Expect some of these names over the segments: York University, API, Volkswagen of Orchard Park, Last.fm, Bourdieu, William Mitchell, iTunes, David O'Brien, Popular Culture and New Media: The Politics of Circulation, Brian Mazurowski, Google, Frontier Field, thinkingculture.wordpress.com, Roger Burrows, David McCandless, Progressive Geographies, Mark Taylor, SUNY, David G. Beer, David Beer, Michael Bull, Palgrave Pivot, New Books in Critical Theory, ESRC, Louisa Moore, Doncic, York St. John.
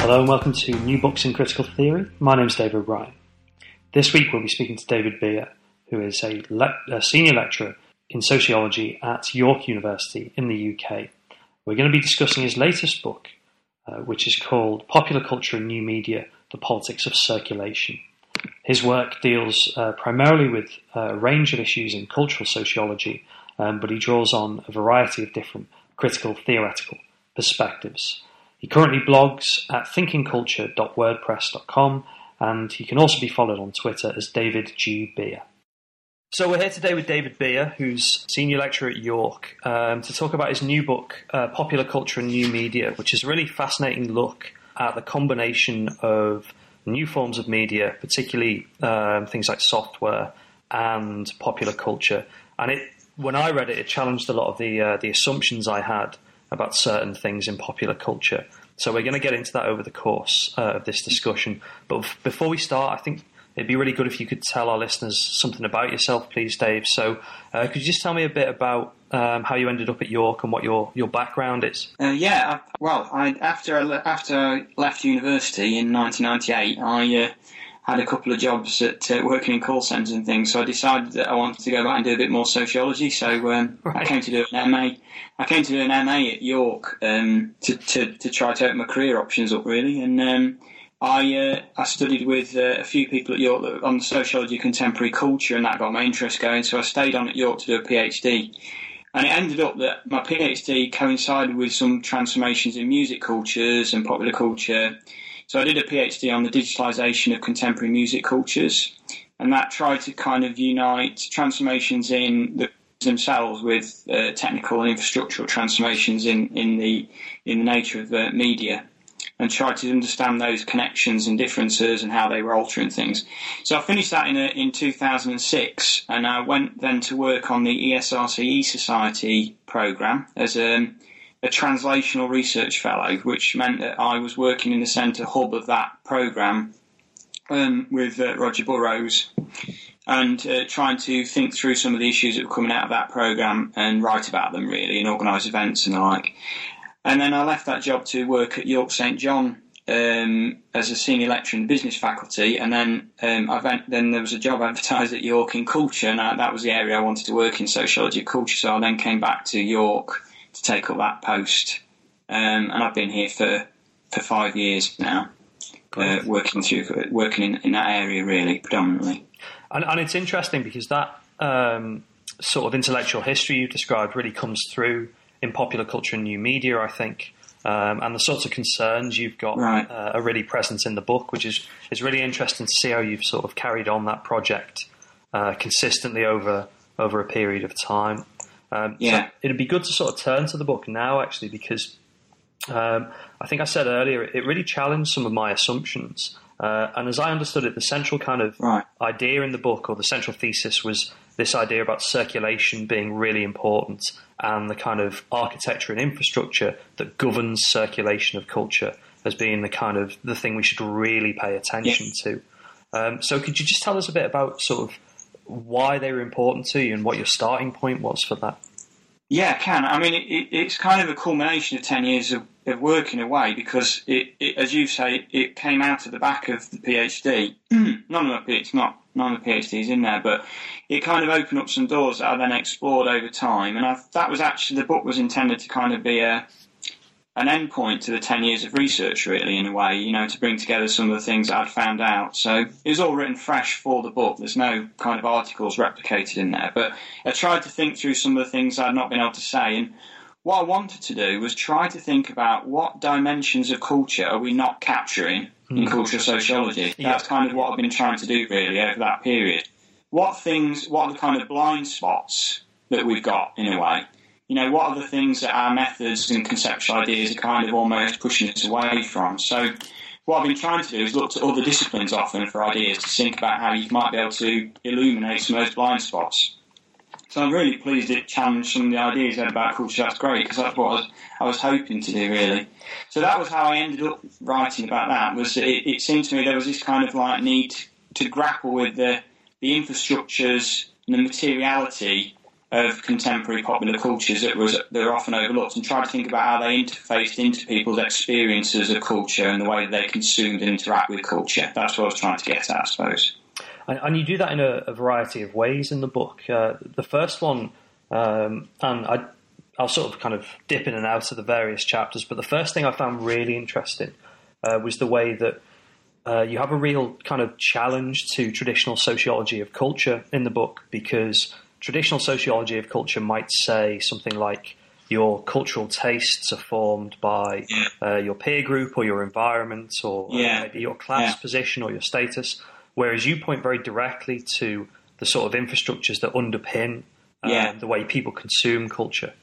Hello and welcome to New Books in Critical Theory. My name is David O'Brien. This week we'll be speaking to David Beer, who is a senior lecturer in sociology at York University in the UK. We're going to be discussing his latest book, which is called Popular Culture and New Media: The Politics of Circulation. His work deals primarily with a range of issues in cultural sociology, but he draws on a variety of different critical theoretical perspectives. He currently blogs at thinkingculture.wordpress.com, and he can also be followed on Twitter as David G. Beer. So we're here today with David Beer, who's senior lecturer at York, to talk about his new book, Popular Culture and New Media, which is a really fascinating look at the combination of new forms of media, particularly things like software and popular culture. And when I read it, it challenged a lot of the assumptions I had about certain things in popular culture. So we're going to get into that over the course of this discussion. But before we start, I think it'd be really good if you could tell our listeners something about yourself, please, Dave. So could you just tell me a bit about how you ended up at York and what your background is? After I left university in 1998, I had a couple of jobs at working in call centres and things, so I decided that I wanted to go back and do a bit more sociology. So I came to do an MA. I came to do an MA at York to try to open my career options up, really. And I studied with a few people at York on the sociology of contemporary culture, and that got my interest going. So I stayed on at York to do a PhD, and it ended up that my PhD coincided with some transformations in music cultures and popular culture. So I did a PhD on the digitalisation of contemporary music cultures, and that tried to kind of unite transformations in themselves with technical and infrastructural transformations in the nature of media, and tried to understand those connections and differences and how they were altering things. So I finished that in 2006, and I went then to work on the ESRC E-Society programme as a translational research fellow, which meant that I was working in the centre hub of that programme with Roger Burrows, and trying to think through some of the issues that were coming out of that programme and write about them, really, and organise events and the like. And then I left that job to work at York St. John as a senior lecturer in the business faculty, and then there was a job advertised at York in culture, and that was the area I wanted to work in, sociology of culture, so I then came back to York to take up that post, and I've been here for 5 years now, working in that area, really, predominantly. And it's interesting because that sort of intellectual history you've described really comes through in popular culture and new media, I think, and the sorts of concerns you've got right. Are really present in the book, which is really interesting to see how you've sort of carried on that project consistently over a period of time. So it'd be good to sort of turn to the book now, actually, because I think I said earlier, it really challenged some of my assumptions. And as I understood it, the central kind of idea in the book, or the central thesis, was this idea about circulation being really important and the kind of architecture and infrastructure that governs circulation of culture as being the kind of the thing we should really pay attention to. So could you just tell us a bit about sort of why they were important to you and what your starting point was for that? Yeah, I can. I mean, it's kind of a culmination of 10 years of work in a way, because it, as you say, it came out of the back of the PhD. None of the PhD's in there, but it kind of opened up some doors that I then explored over time. And that was actually, the book was intended to kind of be an end point to the 10 years of research, really, in a way, you know, to bring together some of the things that I'd found out. So it was all written fresh for the book. There's no kind of articles replicated in there. But I tried to think through some of the things I'd not been able to say. And what I wanted to do was try to think about what dimensions of culture are we not capturing in cultural sociology. That's kind of what I've been trying to do, really, over that period. What are the kind of blind spots that we've got, in a way? you know, what are the things that our methods and conceptual ideas are kind of almost pushing us away from? So what I've been trying to do is look to other disciplines often for ideas to think about how you might be able to illuminate some of those blind spots. So I'm really pleased it challenged some of the ideas I had about culture. That's great, because that's what I was hoping to do, really. So that was how I ended up writing about that, was that it seemed to me there was this kind of like need to grapple with the infrastructures and the materiality of contemporary popular cultures that were often overlooked, and try to think about how they interfaced into people's experiences of culture and the way that they consumed and interact with culture. That's what I was trying to get at, I suppose. And you do that in a variety of ways in the book. The first one, and I'll sort of kind of dip in and out of the various chapters, but the first thing I found really interesting was the way that you have a real kind of challenge to traditional sociology of culture in the book, because traditional sociology of culture might say something like your cultural tastes are formed by your peer group or your environment or maybe your class position or your status. Whereas you point very directly to the sort of infrastructures that underpin the way people consume culture.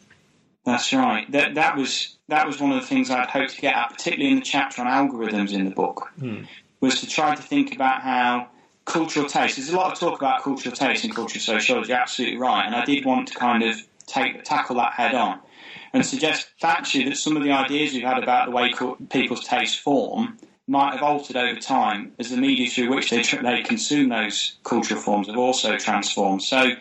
That's right. That was one of the things I'd hoped to get at, particularly in the chapter on algorithms in the book, was to try to think about how cultural taste. There's a lot of talk about cultural taste in cultural sociology, absolutely right, and I did want to kind of tackle that head on and suggest actually that some of the ideas we've had about the way people's tastes form might have altered over time as the media through which they consume those cultural forms have also transformed. So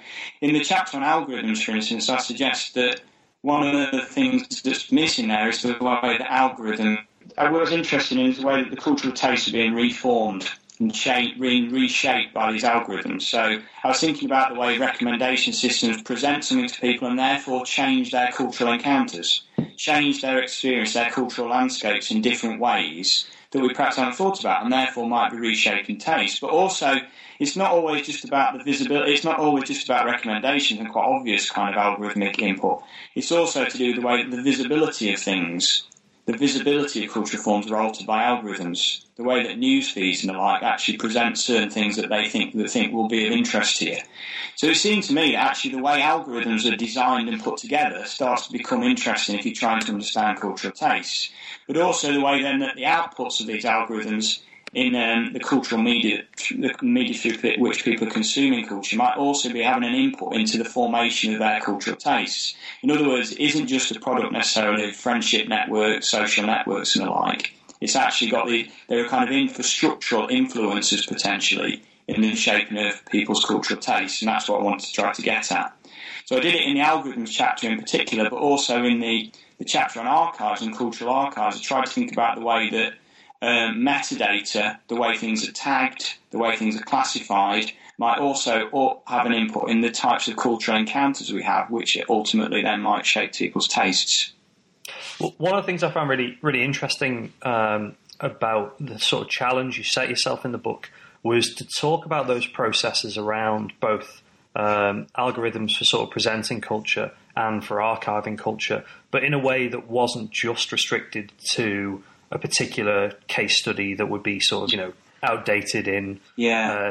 in the chapter on algorithms, for instance, I suggest that one of the things that's missing there is the way the algorithm... What I was interested in is the way that the cultural tastes are being reformed and reshaped by these algorithms. So I was thinking about the way recommendation systems present something to people and therefore change their cultural encounters, change their experience, their cultural landscapes in different ways that we perhaps haven't thought about and therefore might be reshaping taste. But also, it's not always just about the visibility, it's not always just about recommendations and quite obvious kind of algorithmic input. It's also to do with the way that the visibility of things, the visibility of cultural forms are altered by algorithms, the way that news feeds and the like actually present certain things that they think will be of interest here. So it seemed to me that actually the way algorithms are designed and put together starts to become interesting if you're trying to understand cultural tastes. But also the way then that the outputs of these algorithms in the cultural media, the media through which people are consuming culture, might also be having an input into the formation of their cultural tastes. In other words, it isn't just a product necessarily of friendship networks, social networks and the like. It's actually got there are kind of infrastructural influences potentially in the shaping of people's cultural tastes, and that's what I wanted to try to get at. So I did it in the algorithms chapter in particular, but also in the chapter on archives and cultural archives. I tried to think about the way that metadata, the way things are tagged, the way things are classified, might also have an input in the types of cultural encounters we have, which it ultimately then might shape people's tastes. Well, one of the things I found really, really interesting about the sort of challenge you set yourself in the book was to talk about those processes around both algorithms for sort of presenting culture and for archiving culture, but in a way that wasn't just restricted to a particular case study that would be sort of, you know, outdated in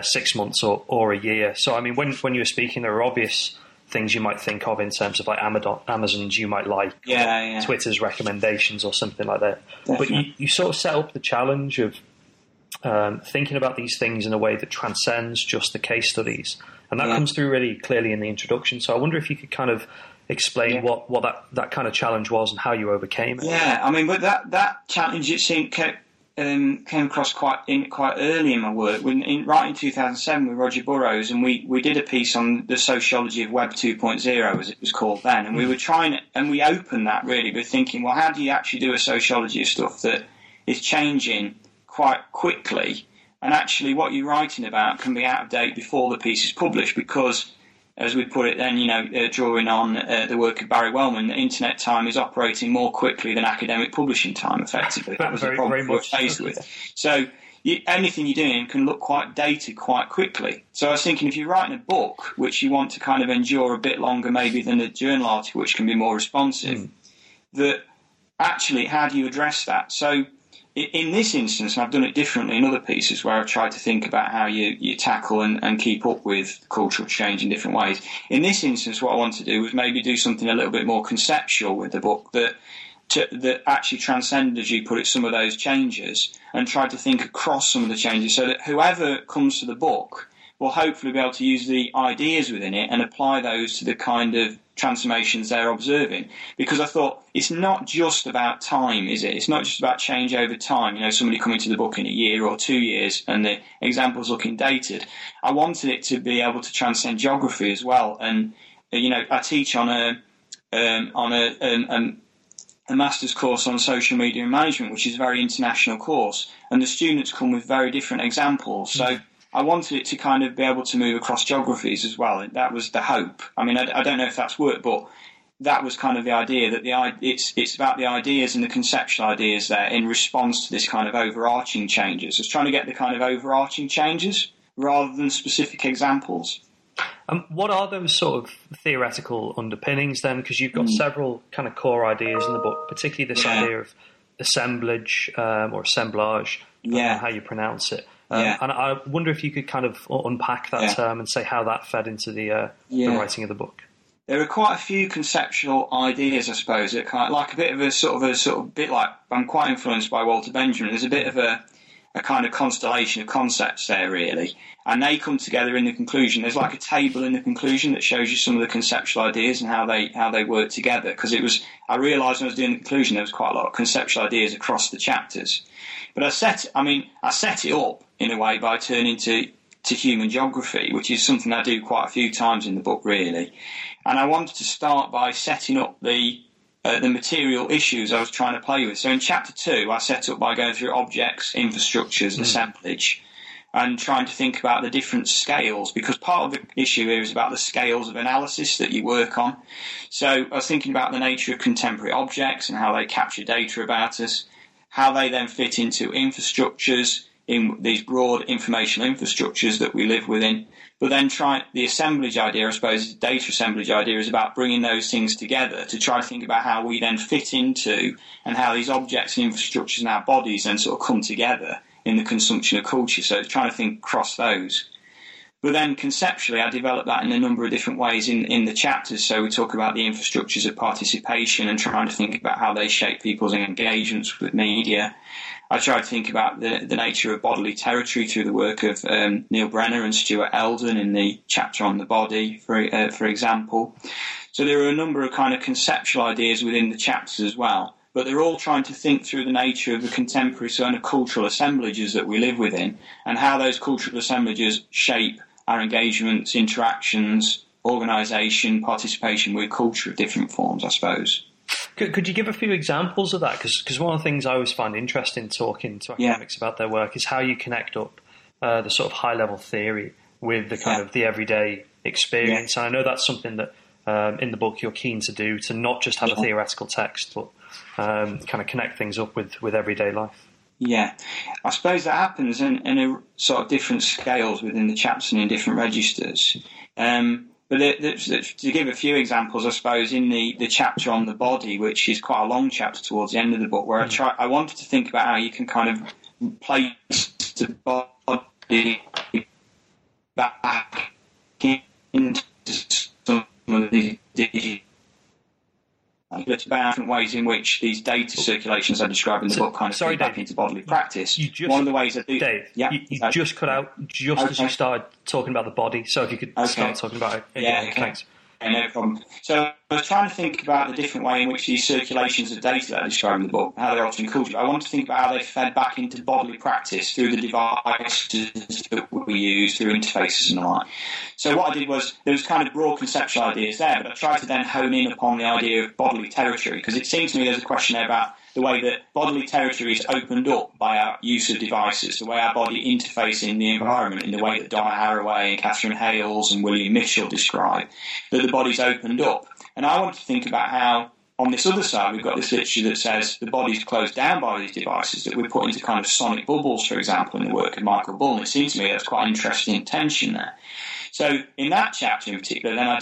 6 months or a year. So, I mean, when you were speaking, there were obvious things you might think of in terms of like Amazon's You Might Like, Twitter's recommendations or something like that. Definitely. But you sort of set up the challenge of thinking about these things in a way that transcends just the case studies. And that comes through really clearly in the introduction. So I wonder if you could kind of explain what that kind of challenge was and how you overcame it. Yeah, I mean, but that challenge, it seemed, came across quite early in my work. Right in 2007 with Roger Burrows, and we did a piece on the sociology of Web 2.0, as it was called then, and we were trying, and we opened that really by thinking, well, how do you actually do a sociology of stuff that is changing quite quickly? And actually what you're writing about can be out of date before the piece is published because, as we put it then, you know, drawing on the work of Barry Wellman, the internet time is operating more quickly than academic publishing time, effectively. That was the problem we were faced with. So anything you're doing can look quite dated quite quickly. So I was thinking if you're writing a book, which you want to kind of endure a bit longer maybe than a journal article, which can be more responsive, that actually how do you address that? So in this instance, and I've done it differently in other pieces where I've tried to think about how you tackle and keep up with cultural change in different ways. In this instance, what I want to do was maybe do something a little bit more conceptual with the book that actually transcended, as you put it, some of those changes, and tried to think across some of the changes so that whoever comes to the book will hopefully be able to use the ideas within it and apply those to the kind of transformations they're observing. Because I thought, it's not just about time, is it? It's not just about change over time, somebody coming to the book in a year or 2 years and the example's looking dated. I wanted it to be able to transcend geography as well. And, I teach on a master's course on social media and management, which is a very international course, and the students come with very different examples. So I wanted it to kind of be able to move across geographies as well. That was the hope. I don't know if that's worked, but that was kind of the idea, that it's about the ideas and the conceptual ideas there in response to this kind of overarching changes. It's trying to get the kind of overarching changes rather than specific examples. What are those sort of theoretical underpinnings then? Because you've got several kind of core ideas in the book, particularly this idea of assemblage or assemblage, how you pronounce it. And I wonder if you could kind of unpack that term and say how that fed into the writing of the book. There are quite a few conceptual ideas, I suppose. It kind of, like a bit like I'm quite influenced by Walter Benjamin. There's a bit of a kind of constellation of concepts there, really. And they come together in the conclusion. There's like a table in the conclusion that shows you some of the conceptual ideas and how they work together. Because I realised when I was doing the conclusion, there was quite a lot of conceptual ideas across the chapters. But I set it up in a way by turning to human geography, which is something I do quite a few times in the book, really. And I wanted to start by setting up the material issues I was trying to play with. So in Chapter 2, I set up by going through objects, infrastructures, assemblage, and trying to think about the different scales, because part of the issue here is about the scales of analysis that you work on. So I was thinking about the nature of contemporary objects and how they capture data about us, how they then fit into infrastructures, in these broad informational infrastructures that we live within. But then the assemblage idea, I suppose, the data assemblage idea is about bringing those things together to try to think about how we then fit into and how these objects and infrastructures and our bodies then sort of come together in the consumption of culture. So it's trying to think across those. But then conceptually, I developed that in a number of different ways in the chapters. So we talk about the infrastructures of participation and trying to think about how they shape people's engagements with media. I tried to think about the nature of bodily territory through the work of Neil Brenner and Stuart Eldon in the chapter on the body, for example. So there are a number of kind of conceptual ideas within the chapters as well, but they're all trying to think through the nature of the contemporary sort of cultural assemblages that we live within and how those cultural assemblages shape our engagements, interactions, organisation, participation with culture of different forms, I suppose. Could you give a few examples of that? Because one of the things I always find interesting talking to academics about their work is how you connect up the sort of high-level theory with the kind of the everyday experience. And I know that's something that in the book you're keen to do, to not just have a theoretical text, but kind of connect things up with everyday life. Yeah, I suppose that happens in a sort of different scales within the chapters and in different registers. But to give a few examples, I suppose, in the chapter on the body, which is quite a long chapter towards the end of the book, where I wanted to think about how you can kind of place the body back into some of these different ways in which these data circulations I describe in the book kind of feed back into bodily practice. One of the ways I do... Dave, you just cut out just as you started talking about the body, so if you could start talking about it again, thanks. No problem. So I was trying to think about the different way in which these circulations of data that I describe in the book, how they're altering culture. I want to think about how they fed back into bodily practice through the devices that we use, through interfaces and the like. So what I did was, there was kind of broad conceptual ideas there, but I tried to then hone in upon the idea of bodily territory, because it seems to me there's a question there about the way that bodily territory is opened up by our use of devices, the way our body interfaces in the environment in the way that Donna Haraway and Catherine Hayles and William Mitchell describe, that the body's opened up. And I want to think about how, on this other side, we've got this literature that says the body's closed down by these devices, that we're put into kind of sonic bubbles, for example, in the work of Michael Bull. And it seems to me that's quite an interesting tension there. So in that chapter in particular, then I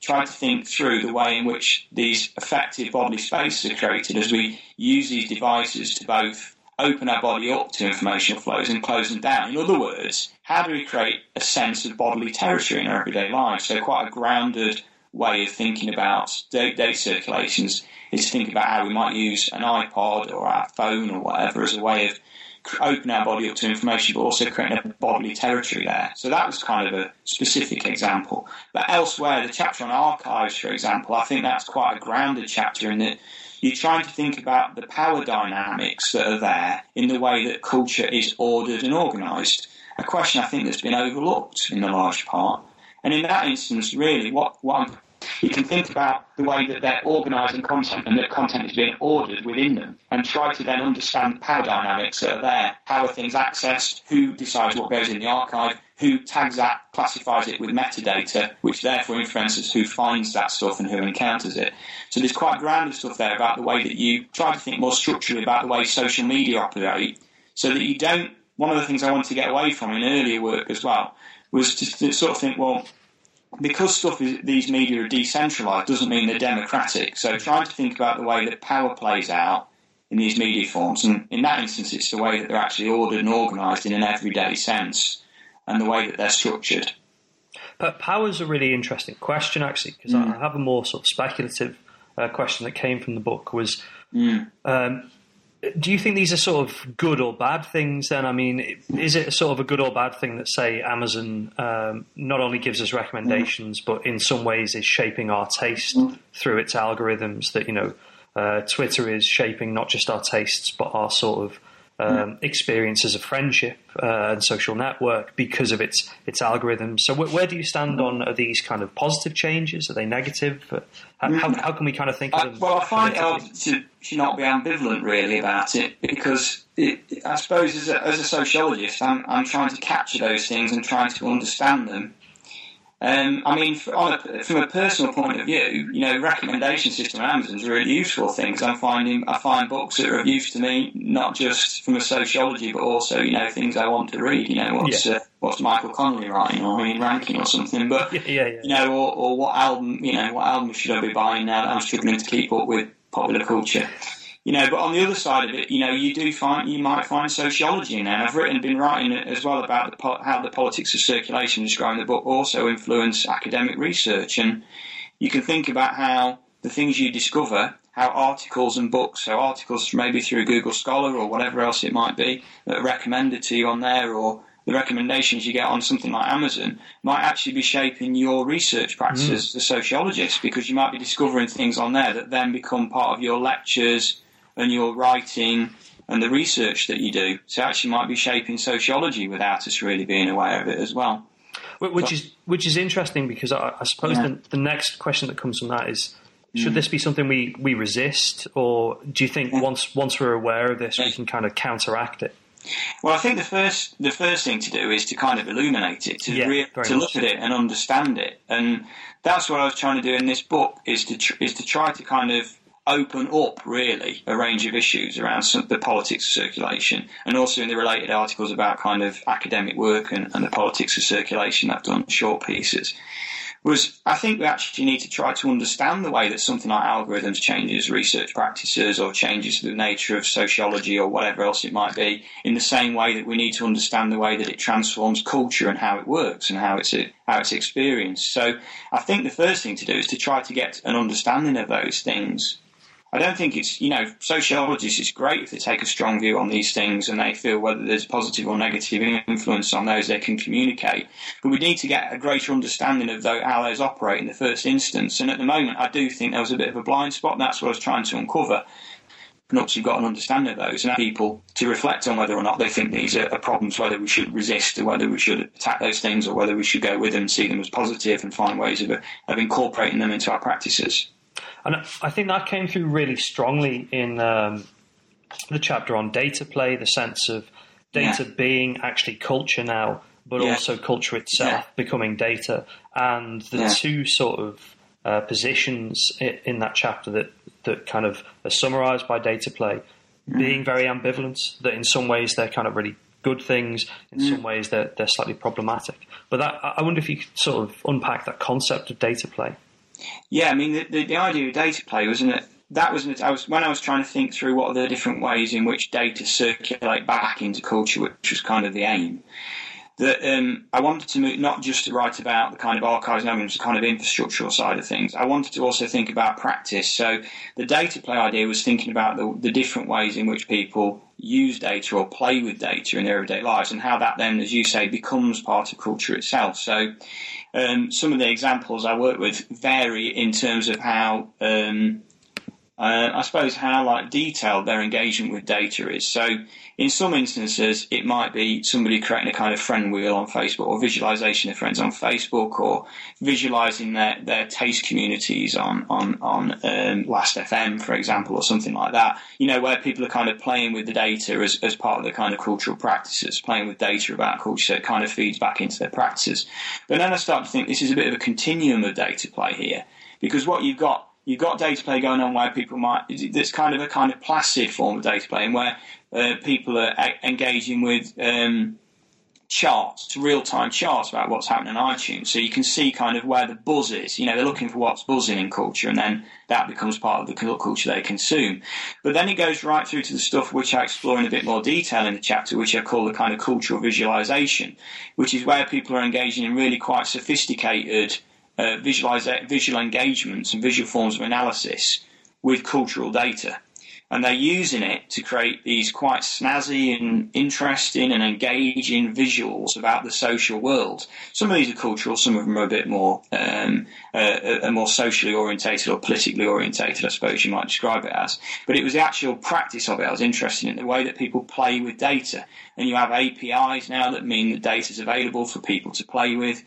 tried to think through the way in which these effective bodily spaces are created as we use these devices to both open our body up to information flows and close them down. In other words, how do we create a sense of bodily territory in our everyday lives? So quite a grounded way of thinking about day-to-day circulations is to think about how we might use an iPod or our phone or whatever as a way of opening our body up to information, but also creating a bodily territory there. So that was kind of a specific example. But elsewhere, the chapter on archives, for example, I think that's quite a grounded chapter in that you're trying to think about the power dynamics that are there in the way that culture is ordered and organised, a question I think that's been overlooked in a large part. And in that instance, really, what you can think about the way that they're organising content and that content is being ordered within them and try to then understand the power dynamics that are there. How are things accessed? Who decides what goes in the archive? Who tags that, classifies it with metadata, which therefore influences who finds that stuff and who encounters it. So there's quite grounded stuff there about the way that you try to think more structurally about the way social media operate so that you don't... One of the things I wanted to get away from in earlier work as well was to sort of think, well, because these media are decentralised doesn't mean they're democratic. So trying to think about the way that power plays out in these media forms, and in that instance it's the way that they're actually ordered and organised in an everyday sense and the way that they're structured. But power's a really interesting question, actually, because I have a more sort of speculative question that came from the book was... do you think these are sort of good or bad things then? I mean, is it sort of a good or bad thing that, say, Amazon not only gives us recommendations, but in some ways is shaping our taste through its algorithms, that, you know, Twitter is shaping not just our tastes, but our sort of experiences of friendship and social network because of its algorithms. So where do you stand on, are these kind of positive changes? Are they negative? How can we kind of think of them? Well, I find it hard to not be ambivalent really about it because I suppose as a sociologist, I'm trying to capture those things and trying to understand them. I mean, from a personal point of view, you know, recommendation system on Amazon is a really useful thing. I find books that are of use to me, not just from a sociology, but also, you know, things I want to read. You know, what's Michael Connolly writing, or ranking, or something. But you know, or what album should I be buying now that I'm struggling to keep up with popular culture. You know, but on the other side of it, you know, you might find sociology in there. And I've been writing as well about how the politics of circulation described in the book also influence academic research. And you can think about how the things you discover, how articles and books, so articles maybe through Google Scholar or whatever else it might be, that are recommended to you on there, or the recommendations you get on something like Amazon might actually be shaping your research practice as a sociologist, because you might be discovering things on there that then become part of your lectures and your writing and the research that you do. So it actually might be shaping sociology without us really being aware of it as well. Which is interesting, because I suppose the next question that comes from that is, should this be something we resist, or do you think once we're aware of this, we can kind of counteract it? Well, I think the first thing to do is to kind of illuminate it, to look at it and understand it. And that's what I was trying to do in this book, is to try to kind of open up, really, a range of issues around the politics of circulation, and also in the related articles about kind of academic work and the politics of circulation I've done short pieces, was I think we actually need to try to understand the way that something like algorithms changes research practices or changes the nature of sociology or whatever else it might be, in the same way that we need to understand the way that it transforms culture and how it works and how it's experienced. So I think the first thing to do is to try to get an understanding of those things. I don't think it's, you know, sociologists, it's great if they take a strong view on these things and they feel whether there's positive or negative influence on those they can communicate. But we need to get a greater understanding of how those operate in the first instance. And at the moment, I do think there was a bit of a blind spot, and that's what I was trying to uncover. And once you've got an understanding of those, and people to reflect on whether or not they think these are problems, whether we should resist or whether we should attack those things or whether we should go with them, see them as positive and find ways of incorporating them into our practices. And I think that came through really strongly in the chapter on data play, the sense of data being actually culture now, but also culture itself becoming data, and the two sort of positions in that chapter that kind of are summarised by data play, being very ambivalent, that in some ways they're kind of really good things, in some ways they're slightly problematic. But I wonder if you could sort of unpack that concept of data play. Yeah, I mean, the idea of data play was I was trying to think through what are the different ways in which data circulate back into culture, which was kind of the aim. That I wanted to move, not just to write about the kind of archives and the kind of infrastructural side of things. I wanted to also think about practice. So the data play idea was thinking about the different ways in which people use data or play with data in their everyday lives, and how that then, as you say, becomes part of culture itself. So some of the examples I work with vary in terms of how, I suppose, how like detailed their engagement with data is. So in some instances, it might be somebody creating a kind of friend wheel on Facebook, or visualization of friends on Facebook, or visualizing their taste communities on Last.fm, for example, or something like that, you know, where people are kind of playing with the data as part of the kind of cultural practices, playing with data about culture, so it kind of feeds back into their practices. But then I start to think this is a bit of a continuum of data play here, because what you've got data play going on where people might, that's kind of placid form of data play, and where people are engaging with charts, real-time charts about what's happening on iTunes. So you can see kind of where the buzz is. You know, they're looking for what's buzzing in culture, and then that becomes part of the culture they consume. But then it goes right through to the stuff which I explore in a bit more detail in the chapter, which I call the kind of cultural visualization, which is where people are engaging in really quite sophisticated visual engagements and visual forms of analysis with cultural data. And they're using it to create these quite snazzy and interesting and engaging visuals about the social world. Some of these are cultural, some of them are a bit more more socially orientated or politically orientated, I suppose you might describe it as. But it was the actual practice of it I was interested in, the way that people play with data. And you have APIs now that mean that data is available for people to play with.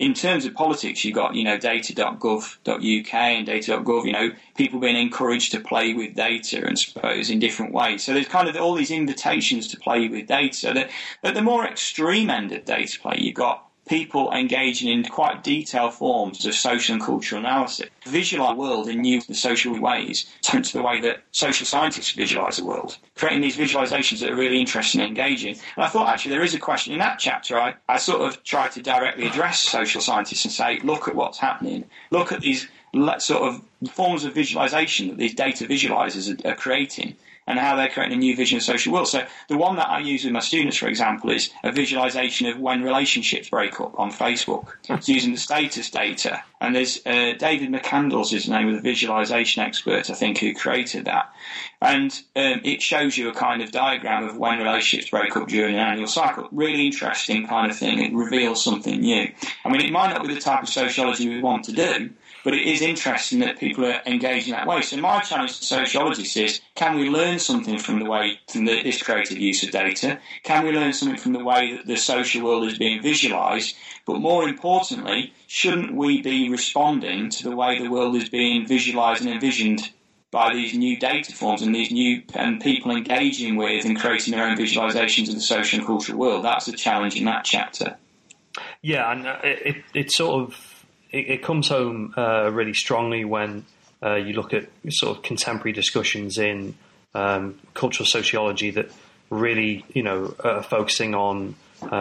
In terms of politics, you've got, you know, data.gov.uk and data.gov, you know, people being encouraged to play with data and suppose in different ways. So there's kind of all these invitations to play with data. So that at the more extreme end of data play, you've got people engaging in quite detailed forms of social and cultural analysis, visualize the world in new social ways, similar to the way that social scientists visualize the world, creating these visualizations that are really interesting and engaging. And I thought, actually, there is a question in that chapter. I sort of try to directly address social scientists and say, look at what's happening, look at these sort of forms of visualization that these data visualizers are creating, and how they're creating a new vision of social world. So the one that I use with my students, for example, is a visualization of when relationships break up on Facebook. It's using the status data. And there's David McCandless is the name of the visualization expert, I think, who created that. And it shows you a kind of diagram of when relationships break up during an annual cycle. Really interesting kind of thing. It reveals something new. I mean, it might not be the type of sociology we want to do, but it is interesting that people are engaged in that way. So my challenge to sociologists is, can we learn something from this creative use of data? Can we learn something from the way that the social world is being visualised? But more importantly, shouldn't we be responding to the way the world is being visualised and envisioned by these new data forms and these new people engaging with and creating their own visualisations of the social and cultural world? That's the challenge in that chapter. Yeah, and it sort of... It comes home really strongly when you look at sort of contemporary discussions in cultural sociology that really, you know, are focusing on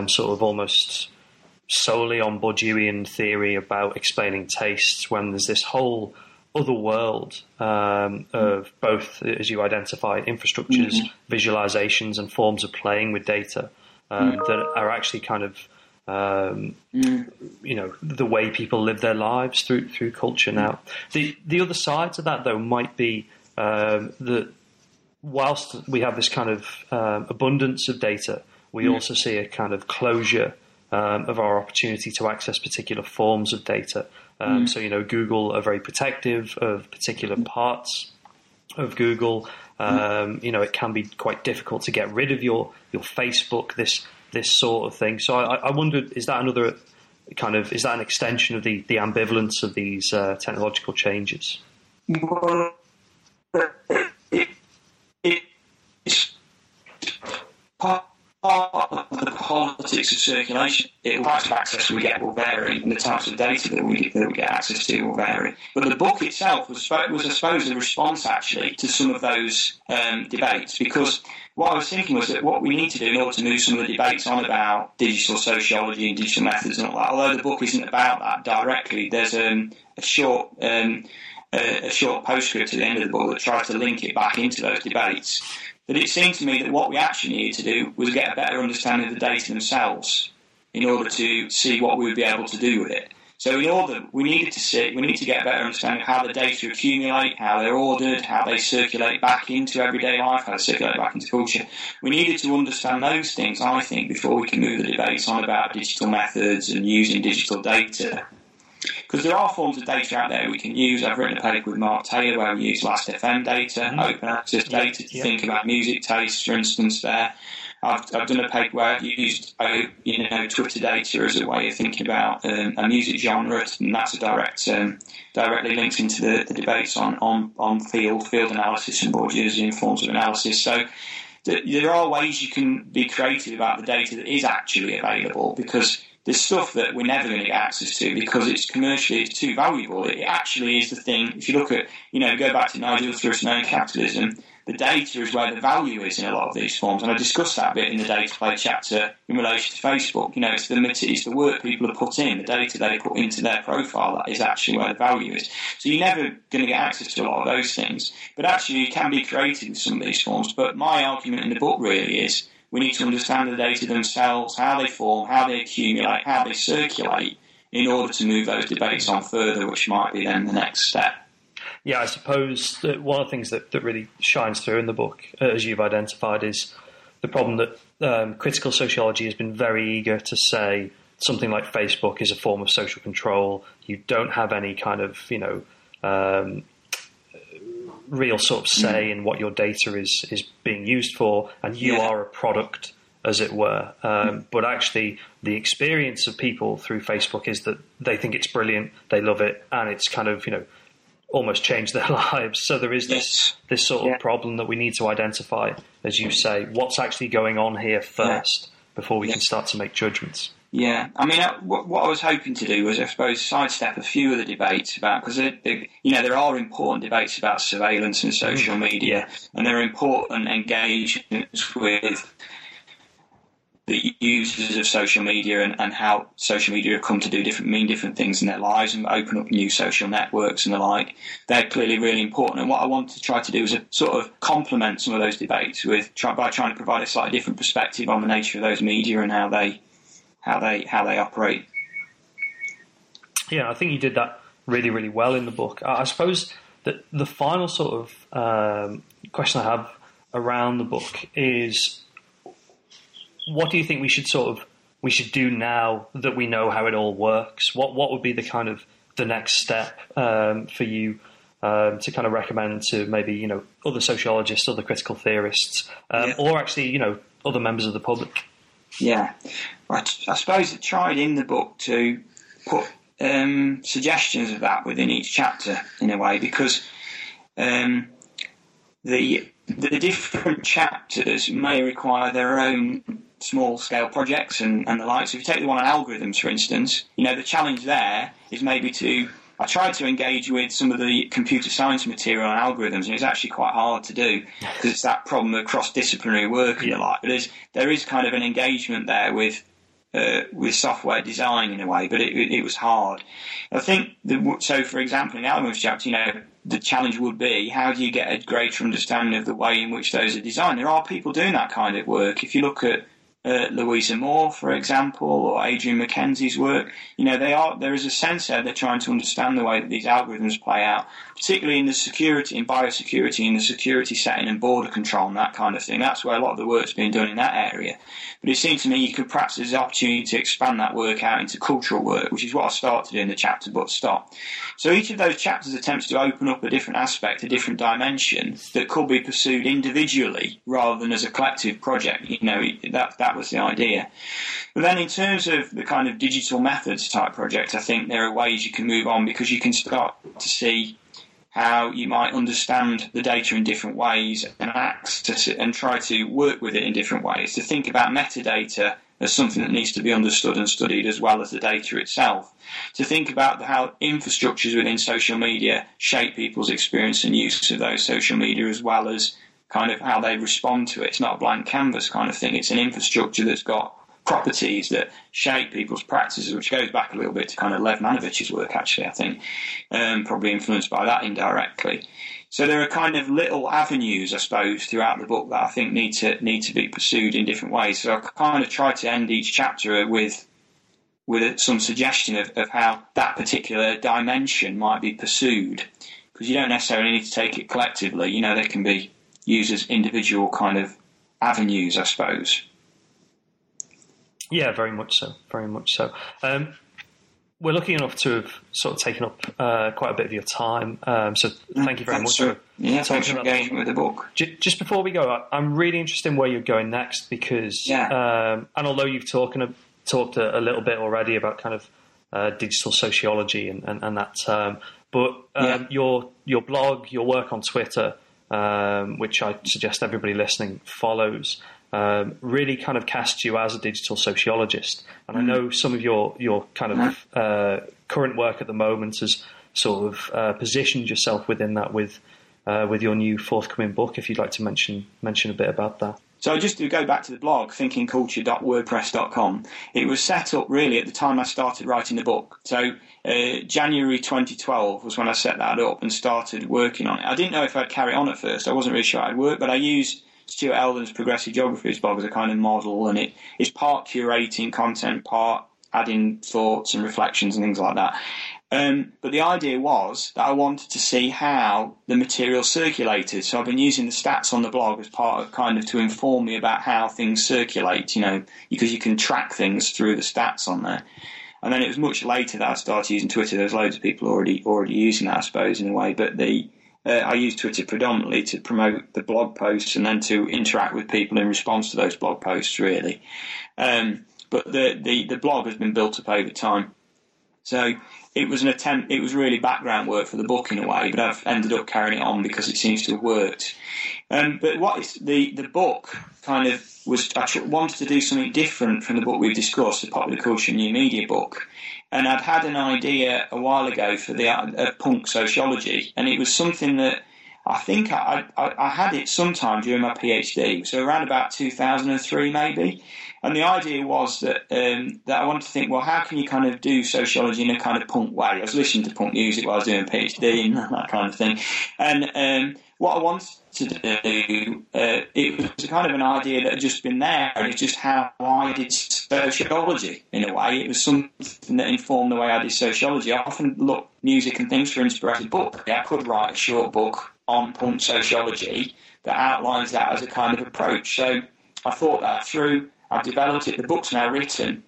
sort of almost solely on Bourdieuian theory about explaining tastes, when there's this whole other world of both, as you identify, infrastructures, visualizations, and forms of playing with data that are actually kind of you know, the way people live their lives through culture now. The other side to that, though, might be that whilst we have this kind of abundance of data, we also see a kind of closure of our opportunity to access particular forms of data. So, you know, Google are very protective of particular parts of Google. You know, it can be quite difficult to get rid of your Facebook, this sort of thing. So I wondered, is that another kind of, is that an extension of the ambivalence of these technological changes? Well, it's part of the politics of circulation. The types of access we get will vary, and the types of data that we get access to will vary. But the book itself was I suppose, a response, actually, to some of those debates, because what I was thinking was that what we need to do in order to move some of the debates on about digital sociology and digital methods and all that, although the book isn't about that directly, there's a short a short postscript at the end of the book that tries to link it back into those debates. But it seemed to me that what we actually needed to do was get a better understanding of the data themselves in order to see what we would be able to do with it. So in order, we need to get a better understanding of how the data accumulate, how they're ordered, how they circulate back into everyday life, how they circulate back into culture. We needed to understand those things, I think, before we can move the debates on about digital methods and using digital data. Because there are forms of data out there we can use. I've written a paper with Mark Taylor where we use Last.fm data, open access data to think about music tastes, for instance, there. I've done a paper where I've used Twitter data as a way of thinking about a music genre, and that's a directly linked into the debates on field analysis and Bourdieu's forms of analysis. So there are ways you can be creative about the data that is actually available, because there's stuff that we're never going to get access to because it's commercially, it's too valuable. It actually is the thing. If you look at, go back to Nigel Thrush's Knowing Capitalism, the data is where the value is in a lot of these forms. And I discussed that a bit in the data play chapter in relation to Facebook. It's the work people have put in, the data they put into their profile, that is actually where the value is. So you're never going to get access to a lot of those things. But actually you can be creative with some of these forms. But my argument in the book really is we need to understand the data themselves, how they form, how they accumulate, how they circulate, in order to move those debates on further, which might be then the next step. Yeah, I suppose that one of the things that really shines through in the book, as you've identified, is the problem that critical sociology has been very eager to say something like Facebook is a form of social control. You don't have any kind of, real sort of say in what your data is being used for, and you are a product, as it were. But actually, the experience of people through Facebook is that they think it's brilliant, they love it, and it's kind of, almost changed their lives. So there is this sort of problem that we need to identify, as you say, what's actually going on here first before we can start to make judgments. Yeah, I mean, what I was hoping to do was, I suppose, sidestep a few of the debates about, because there are important debates about surveillance and social media, and there are important engagements with the users of social media and how social media have come to mean different things in their lives and open up new social networks and the like. They're clearly really important. And what I want to try to do is sort of complement some of those debates by trying to provide a slightly different perspective on the nature of those media and how they operate. Yeah, I think you did that really, really well in the book. I suppose that the final sort of question I have around the book is, what do you think we should do now that we know how it all works? What would be the kind of the next step for you to kind of recommend to maybe other sociologists, other critical theorists, or actually other members of the public? Yeah, I suppose I tried in the book to put suggestions of that within each chapter in a way, because the different chapters may require their own small-scale projects and the like. So if you take the one on algorithms, for instance, the challenge there is maybe I tried to engage with some of the computer science material on algorithms, and it's actually quite hard to do because it's that problem of cross-disciplinary work and the like. But there is kind of an engagement there with software design in a way, but it was hard. I think, for example, in the algorithms chapter, the challenge would be, how do you get a greater understanding of the way in which those are designed? There are people doing that kind of work. If you look at Louisa Moore, for example, or Adrian Mackenzie's work, there is a sense there they're trying to understand the way that these algorithms play out, particularly in the security, in biosecurity, in the security setting and border control and that kind of thing. That's where a lot of the work's been done in that area. But it seems to me there's an opportunity to expand that work out into cultural work, which is what I started in the chapter but stopped. So each of those chapters attempts to open up a different aspect, a different dimension that could be pursued individually rather than as a collective project. That was the idea. But then in terms of the kind of digital methods type project, I think there are ways you can move on, because you can start to see how you might understand the data in different ways and access it and try to work with it in different ways, to think about metadata as something that needs to be understood and studied as well as the data itself, to think about how infrastructures within social media shape people's experience and use of those social media, as well as kind of how they respond to it. It's not a blank canvas kind of thing. It's an infrastructure that's got properties that shape people's practices, which goes back a little bit to kind of Lev Manovich's work, actually, I think, probably influenced by that indirectly. So there are kind of little avenues, I suppose, throughout the book that I think need to be pursued in different ways. So I kind of try to end each chapter with some suggestion of how that particular dimension might be pursued, because you don't necessarily need to take it collectively. You know, they can be used as individual kind of avenues, I suppose. Yeah, very much so. Very much so. We're lucky enough to have sort of taken up quite a bit of your time, so thank you very much for engaging with the book. Just before we go, I'm really interested in where you're going next, because, and although you've talked a little bit already about kind of digital sociology and that term, but your blog, your work on Twitter, which I suggest everybody listening follows, really kind of cast you as a digital sociologist. And I know some of your kind of current work at the moment has sort of positioned yourself within that with your new forthcoming book, if you'd like to mention a bit about that. So just to go back to the blog, thinkingculture.wordpress.com, it was set up really at the time I started writing the book. So January 2012 was when I set that up and started working on it. I didn't know if I'd carry on at first. I wasn't really sure I'd work, but I used Stuart Eldon's Progressive Geographies blog as a kind of model, and it is part curating content, part adding thoughts and reflections and things like that. But the idea was that I wanted to see how the material circulated. So I've been using the stats on the blog as part of kind of to inform me about how things circulate, you know, because you can track things through the stats on there. And then it was much later that I started using Twitter. There's loads of people already using that, I suppose, in a way, but I use Twitter predominantly to promote the blog posts and then to interact with people in response to those blog posts, really. But the blog has been built up over time. So it was an attempt, it was really background work for the book in a way, but I've ended up carrying it on because it seems to have worked. But what is the book kind of was, I wanted to do something different from the book we've discussed, the Popular Culture and New Media book. And I'd had an idea a while ago for the punk sociology, and it was something that I think I had it sometime during my PhD, so around about 2003 maybe. And the idea was that I wanted to think, well, how can you kind of do sociology in a kind of punk way? I was listening to punk music while I was doing a PhD and that kind of thing. And what I wanted to do, it was kind of an idea that had just been there, and it's just how I did sociology in a way. It was something that informed the way I did sociology. I often look music and things for inspiration. Book. I could write a short book on punk sociology that outlines that as a kind of approach. So I thought that through. I've developed it. The book's now written.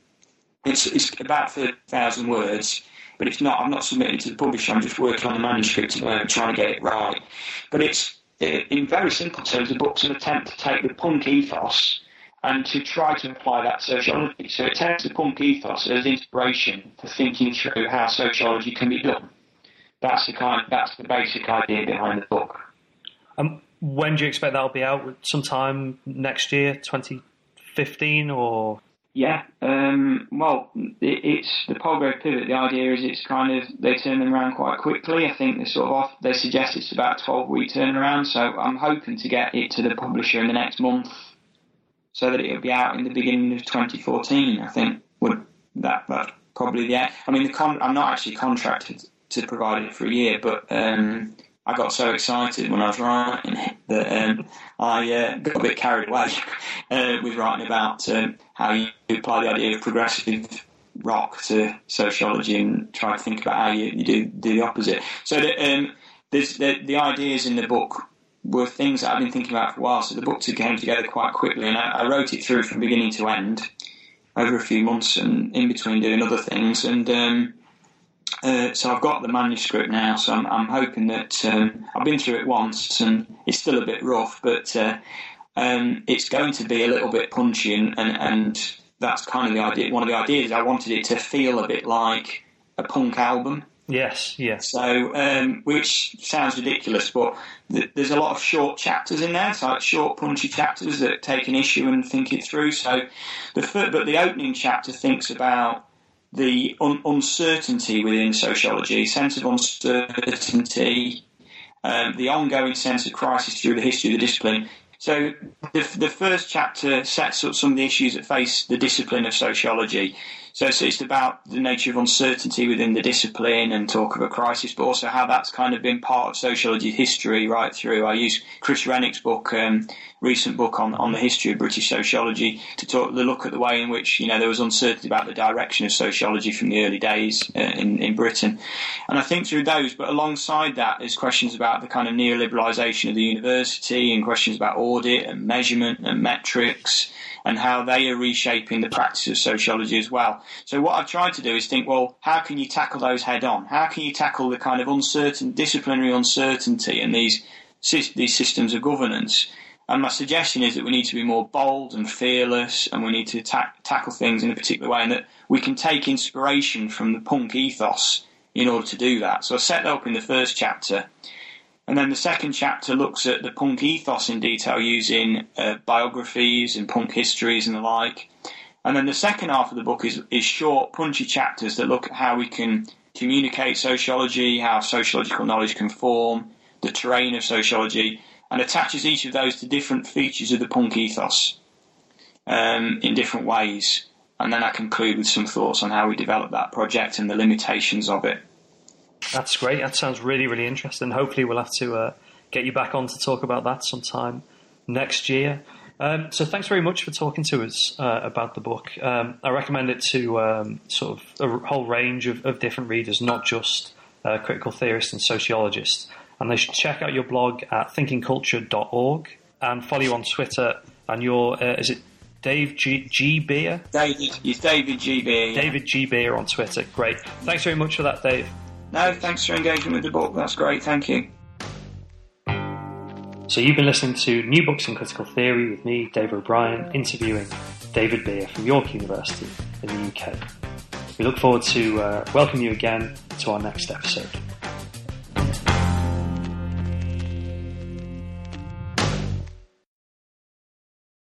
It's about 30,000 words, but it's not. I'm not submitting it to the publisher. I'm just working on the manuscript at the moment, trying to get it right. But it's in very simple terms, the book's an attempt to take the punk ethos and to try to apply that sociology. So it takes the punk ethos as inspiration for thinking through how sociology can be done. That's the basic idea behind the book. When do you expect that'll be out? Sometime next year, 2015 or? Yeah, well, it's the Palgrave Pivot. The idea is it's kind of, they turn them around quite quickly. I think they suggest it's about a 12-week turnaround. So I'm hoping to get it to the publisher in the next month so that it'll be out in the beginning of 2014, I think. That's probably the end. I mean, I'm not actually contracted to provide it for a year, but I got so excited when I was writing it that I got a bit carried away with writing about how you apply the idea of progressive rock to sociology and try to think about how you do the opposite. So the ideas in the book were things that I've been thinking about for a while, so the book came together quite quickly, and I wrote it through from beginning to end over a few months and in between doing other things, and so I've got the manuscript now, so I'm hoping that I've been through it once and it's still a bit rough, but it's going to be a little bit punchy, and that's kind of the idea. One of the ideas, I wanted it to feel a bit like a punk album. Yes. So, which sounds ridiculous, but there's a lot of short chapters in there, so like short, punchy chapters that take an issue and think it through. So, but the opening chapter thinks about the uncertainty within sociology, sense of uncertainty, the ongoing sense of crisis through the history of the discipline, So the first chapter sets up some of the issues that face the discipline of sociology. So it's about the nature of uncertainty within the discipline and talk of a crisis, but also how that's kind of been part of sociology history right through. I use Chris Rennick's book, recent book on the history of British sociology, to look at the way in which, you know, there was uncertainty about the direction of sociology from the early days in Britain. And I think through those, but alongside that is questions about the kind of neoliberalisation of the university and questions about audit and measurement and metrics and how they are reshaping the practice of sociology as well. So what I've tried to do is think, well, how can you tackle those head on? How can you tackle the kind of disciplinary uncertainty and these systems of governance? And my suggestion is that we need to be more bold and fearless, and we need to tackle things in a particular way, and that we can take inspiration from the punk ethos in order to do that. So I set that up in the first chapter. And then the second chapter looks at the punk ethos in detail using biographies and punk histories and the like. And then the second half of the book is short, punchy chapters that look at how we can communicate sociology, how sociological knowledge can form, the terrain of sociology, and attaches each of those to different features of the punk ethos in different ways. And then I conclude with some thoughts on how we develop that project and the limitations of it. That's great. That sounds really, really interesting. Hopefully we'll have to get you back on to talk about that sometime next year. So thanks very much for talking to us about the book. I recommend it to sort of a whole range of different readers, not just critical theorists and sociologists. And they should check out your blog at thinkingculture.org and follow you on Twitter. And your is it Dave G. Beer? It's David G. Beer. Yeah. David G. Beer on Twitter. Great. Thanks very much for that, Dave. No, thanks for engaging with the book. That's great. Thank you. So you've been listening to New Books in Critical Theory with me, David O'Brien, interviewing David Beer from York University in the UK. We look forward to welcoming you again to our next episode.